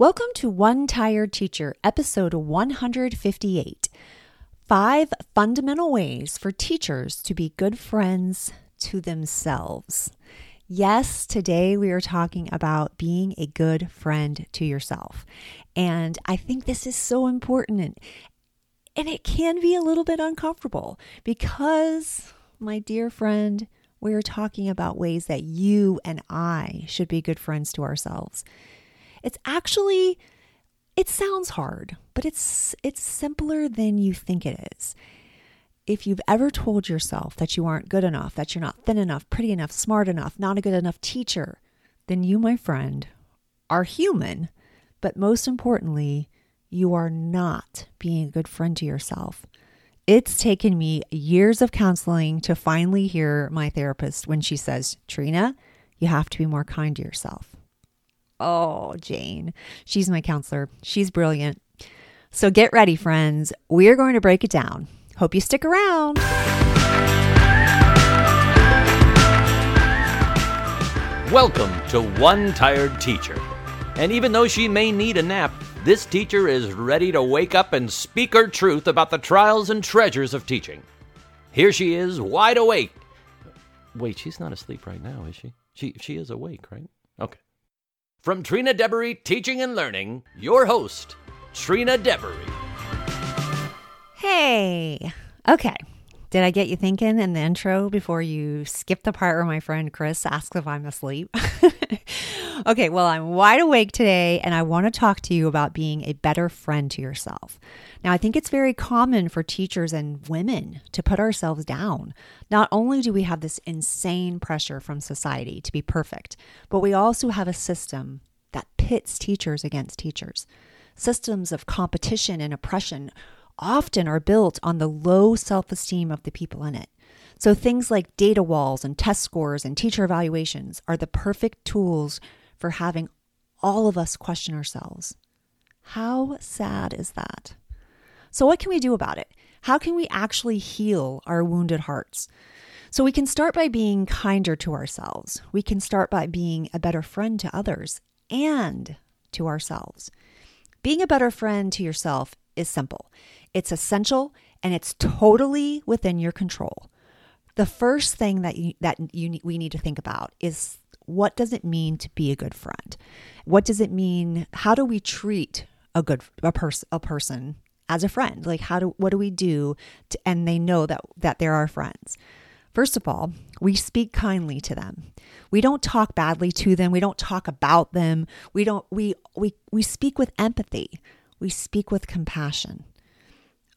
Welcome to One Tired Teacher, episode 158, 5 fundamental ways for teachers to be good friends to themselves. Yes, today we are talking about being a good friend to yourself. And I think this is so important. And it can be a little bit uncomfortable because, my dear friend, we are talking about ways that you and I should be good friends to ourselves. It's actually, it sounds hard, but it's simpler than you think it is. If you've ever told yourself that you aren't good enough, that you're not thin enough, pretty enough, smart enough, not a good enough teacher, then you, my friend, are human. But most importantly, you are not being a good friend to yourself. It's taken me years of counseling to finally hear my therapist when she says, "Trina, you have to be more kind to yourself." Oh, Jane. She's my counselor. She's brilliant. So get ready, friends. We're going to break it down. Hope you stick around. Welcome to One Tired Teacher. And even though she may need a nap, this teacher is ready to wake up and speak her truth about the trials and treasures of teaching. Here she is, wide awake. Wait, she's not asleep right now, is she? She is awake, right? Okay. From Trina Deberry Teaching and Learning, your host, Trina Deberry. Hey, okay. Did I get you thinking in the intro before you skip the part where my friend Chris asks if I'm asleep? Okay, well, I'm wide awake today and I want to talk to you about being a better friend to yourself. Now, I think it's very common for teachers and women to put ourselves down. Not only do we have this insane pressure from society to be perfect, but we also have a system that pits teachers against teachers. Systems of competition and oppression often are built on the low self-esteem of the people in it. So things like data walls and test scores and teacher evaluations are the perfect tools for having all of us question ourselves. How sad is that? So what can we do about it? How can we actually heal our wounded hearts? So we can start by being kinder to ourselves. We can start by being a better friend to others and to ourselves. Being a better friend to yourself is simple. It's essential, and it's totally within your control. The first thing we need to think about is, what does it mean to be a good friend? What does it mean? How do we treat a person as a friend? Like, what do we do? And they know that they're our friends. First of all, we speak kindly to them. We don't talk badly to them. We don't talk about them. We speak with empathy. We speak with compassion.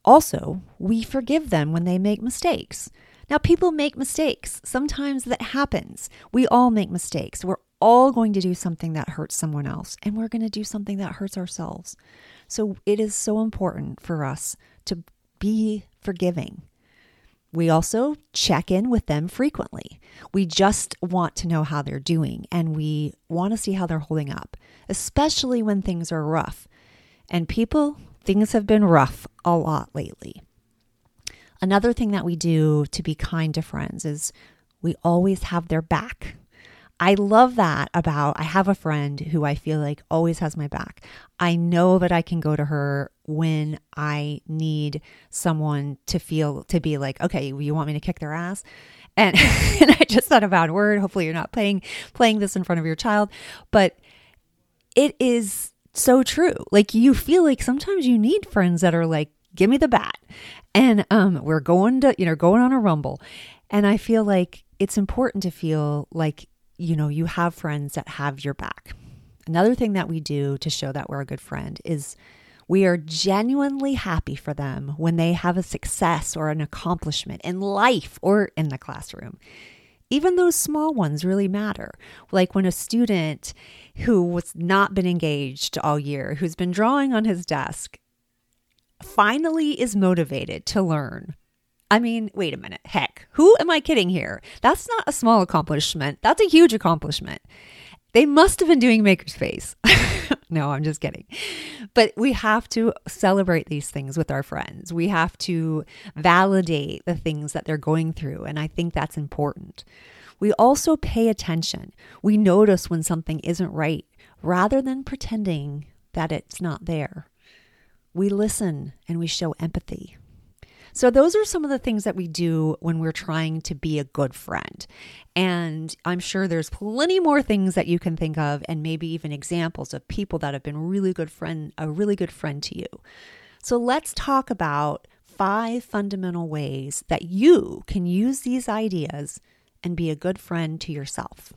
Also, we forgive them when they make mistakes. Now, people make mistakes. Sometimes that happens. We all make mistakes. We're all going to do something that hurts someone else, and we're going to do something that hurts ourselves. So it is so important for us to be forgiving. We also check in with them frequently. We just want to know how they're doing, and we want to see how they're holding up, especially when things are rough. And people, things have been rough a lot lately. Another thing that we do to be kind to friends is we always have their back. I love that about, I have a friend who I feel like always has my back. I know that I can go to her when I need someone to be like, okay, you want me to kick their ass? And I just said a bad word. Hopefully you're not playing this in front of your child, but it is so true. Like, you feel like sometimes you need friends that are like, give me the bat. And we're going on a rumble. And I feel like it's important to feel like, you have friends that have your back. Another thing that we do to show that we're a good friend is we are genuinely happy for them when they have a success or an accomplishment in life or in the classroom. Even those small ones really matter. Like when a student who has not been engaged all year, who's been drawing on his desk, finally is motivated to learn. I mean, wait a minute. Heck, who am I kidding here? That's not a small accomplishment. That's a huge accomplishment. They must have been doing Makerspace. No, I'm just kidding. But we have to celebrate these things with our friends. We have to validate the things that they're going through. And I think that's important. We also pay attention. We notice when something isn't right rather than pretending that it's not there. We listen and we show empathy. So those are some of the things that we do when we're trying to be a good friend. And I'm sure there's plenty more things that you can think of, and maybe even examples of people that have been a really good friend to you. So let's talk about 5 fundamental ways that you can use these ideas and be a good friend to yourself.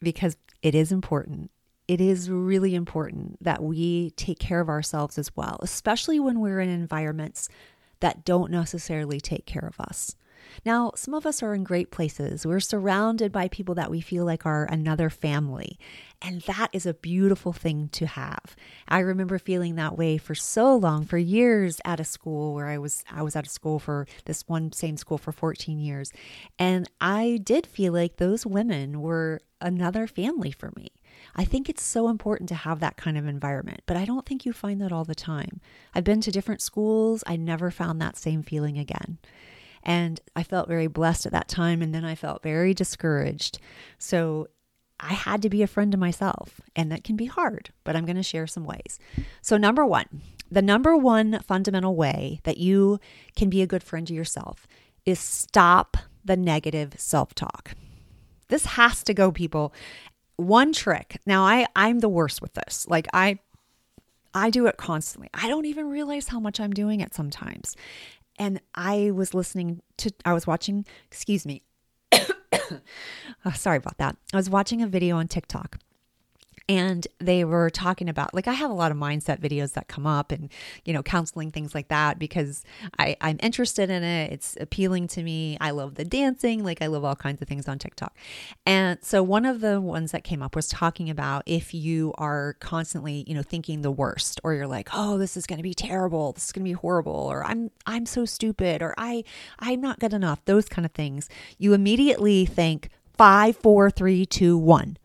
Because it is important. It is really important that we take care of ourselves as well, especially when we're in environments that don't necessarily take care of us. Now, some of us are in great places. We're surrounded by people that we feel like are another family, and that is a beautiful thing to have. I remember feeling that way for so long, for years at a school where I was at a school for this one same school for 14 years, and I did feel like those women were another family for me. I think it's so important to have that kind of environment, but I don't think you find that all the time. I've been to different schools. I never found that same feeling again. And I felt very blessed at that time, and then I felt very discouraged. So I had to be a friend to myself, and that can be hard, but I'm going to share some ways. So the number one fundamental way that you can be a good friend to yourself is stop the negative self-talk. This has to go, people. One trick. Now, I'm the worst with this. Like I do it constantly. I don't even realize how much I'm doing it sometimes. And I was watching, sorry about that. I was watching a video on TikTok, and they were talking about, like, I have a lot of mindset videos that come up and, you know, counseling, things like that, because I'm interested in it. It's appealing to me. I love the dancing. Like, I love all kinds of things on TikTok. And so one of the ones that came up was talking about if you are constantly, you know, thinking the worst, or you're like, oh, this is going to be terrible. This is going to be horrible. Or I'm so stupid, or I'm not good enough. Those kind of things. You immediately think 5, 4, 3, 2, 1.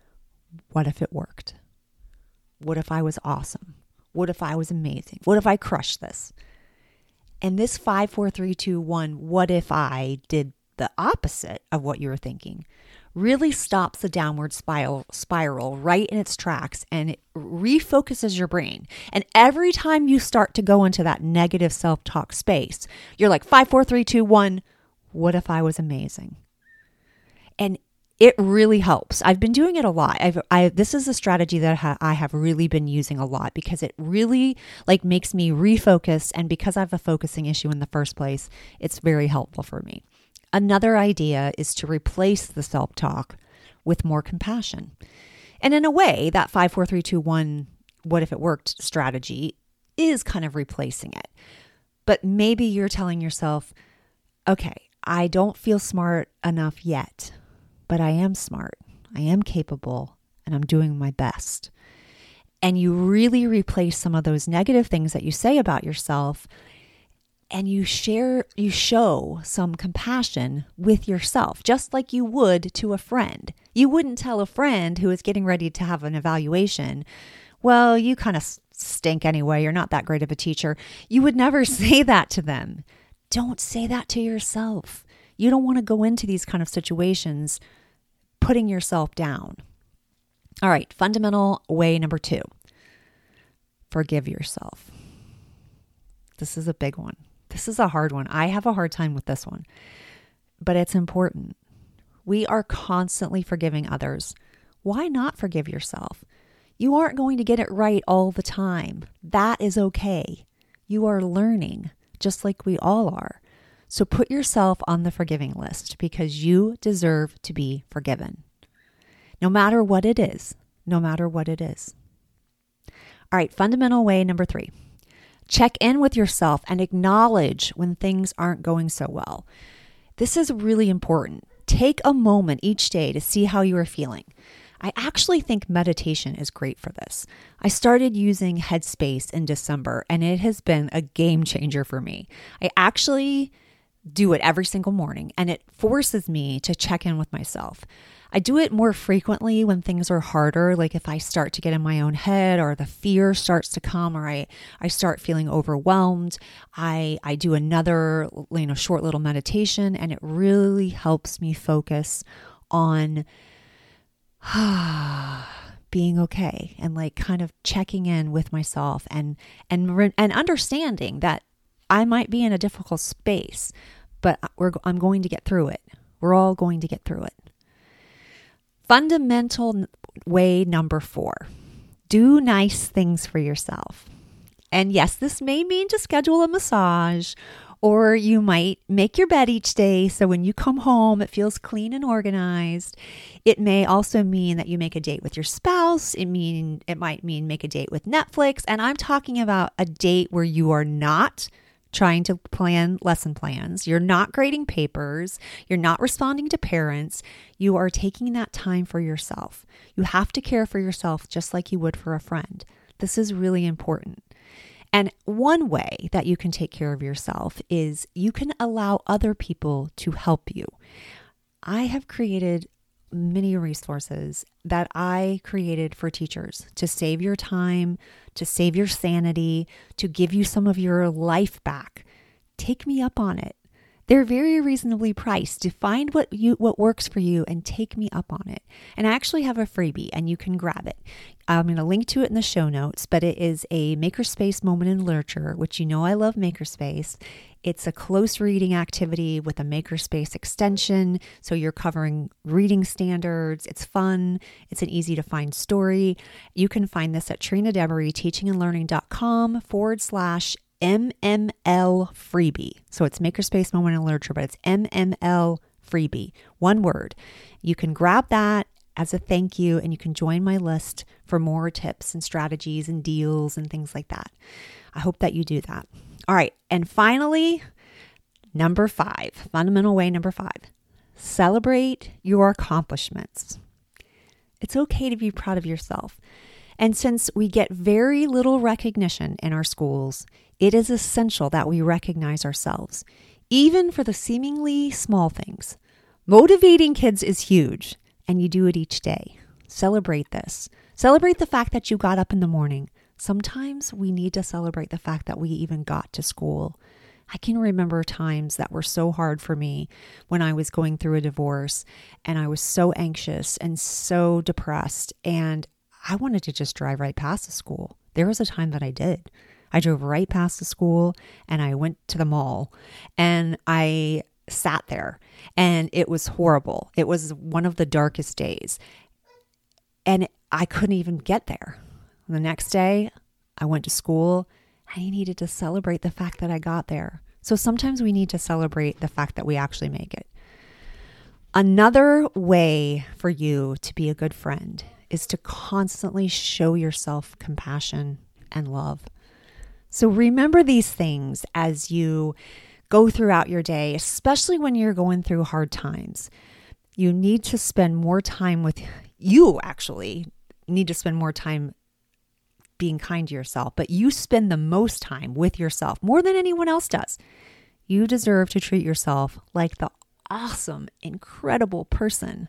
What if it worked? What if I was awesome? What if I was amazing? What if I crushed this? And this 5, 4, 3, 2, 1, what if I did the opposite of what you were thinking, really stops the downward spiral right in its tracks, and it refocuses your brain. And every time you start to go into that negative self-talk space, you're like 5, 4, 3, 2, 1, what if I was amazing? And it really helps. I've been doing it a lot. This is a strategy that I have really been using a lot, because it really makes me refocus. And because I have a focusing issue in the first place, it's very helpful for me. Another idea is to replace the self-talk with more compassion. And in a way, that 5, 4, 3, 2, 1, what if it worked strategy is kind of replacing it. But maybe you're telling yourself, okay, I don't feel smart enough yet, but I am smart, I am capable, and I'm doing my best. And you really replace some of those negative things that you say about yourself, and you show some compassion with yourself, just like you would to a friend. You wouldn't tell a friend who is getting ready to have an evaluation, well, you kind of stink anyway, you're not that great of a teacher. You would never say that to them. Don't say that to yourself. You don't want to go into these kind of situations putting yourself down. All right, fundamental way number 2, forgive yourself. This is a big one. This is a hard one. I have a hard time with this one, but it's important. We are constantly forgiving others. Why not forgive yourself? You aren't going to get it right all the time. That is okay. You are learning, just like we all are. So put yourself on the forgiving list, because you deserve to be forgiven. No matter what it is. All right, fundamental way number 3. Check in with yourself and acknowledge when things aren't going so well. This is really important. Take a moment each day to see how you are feeling. I actually think meditation is great for this. I started using Headspace in December, and it has been a game changer for me. I actually do it every single morning, and it forces me to check in with myself. I do it more frequently when things are harder, like if I start to get in my own head, or the fear starts to come, or I start feeling overwhelmed. I do another short little meditation, and it really helps me focus on being okay and like kind of checking in with myself and understanding that I might be in a difficult space, but I'm going to get through it. We're all going to get through it. Fundamental way number 4, do nice things for yourself. And yes, this may mean to schedule a massage, or you might make your bed each day so when you come home, it feels clean and organized. It may also mean that you make a date with your spouse. It might mean make a date with Netflix. And I'm talking about a date where you are not trying to plan lesson plans. You're not grading papers. You're not responding to parents. You are taking that time for yourself. You have to care for yourself just like you would for a friend. This is really important. And one way that you can take care of yourself is you can allow other people to help you. I have created many resources that I created for teachers to save your time, to save your sanity, to give you some of your life back. Take me up on it. They're very reasonably priced. Define what works for you and take me up on it. And I actually have a freebie and you can grab it. I'm going to link to it in the show notes, but it is a Makerspace Moment in Literature, which you know I love Makerspace. It's a close reading activity with a Makerspace extension. So you're covering reading standards. It's fun. It's an easy to find story. You can find this at Trina Deberry, teachingandlearning.com/MML freebie. So it's Makerspace Moment in Literature, but it's MML freebie. One word. You can grab that as a thank you and you can join my list for more tips and strategies and deals and things like that. I hope that you do that. All right. And finally, fundamental way number 5, celebrate your accomplishments. It's okay to be proud of yourself. And since we get very little recognition in our schools, it is essential that we recognize ourselves, even for the seemingly small things. Motivating kids is huge, and you do it each day. Celebrate this. Celebrate the fact that you got up in the morning. Sometimes we need to celebrate the fact that we even got to school. I can remember times that were so hard for me when I was going through a divorce, and I was so anxious and so depressed, and I wanted to just drive right past the school. There was a time that I did. I drove right past the school and I went to the mall and I sat there and it was horrible. It was one of the darkest days and I couldn't even get there. The next day I went to school. I needed to celebrate the fact that I got there. So sometimes we need to celebrate the fact that we actually make it. Another way for you to be a good friend is to constantly show yourself compassion and love. So remember these things as you go throughout your day, especially when you're going through hard times. You need to spend more time being kind to yourself, but you spend the most time with yourself, more than anyone else does. You deserve to treat yourself like the awesome, incredible person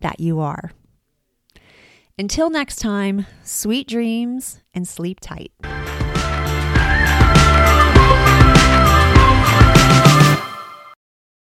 that you are. Until next time, sweet dreams and sleep tight.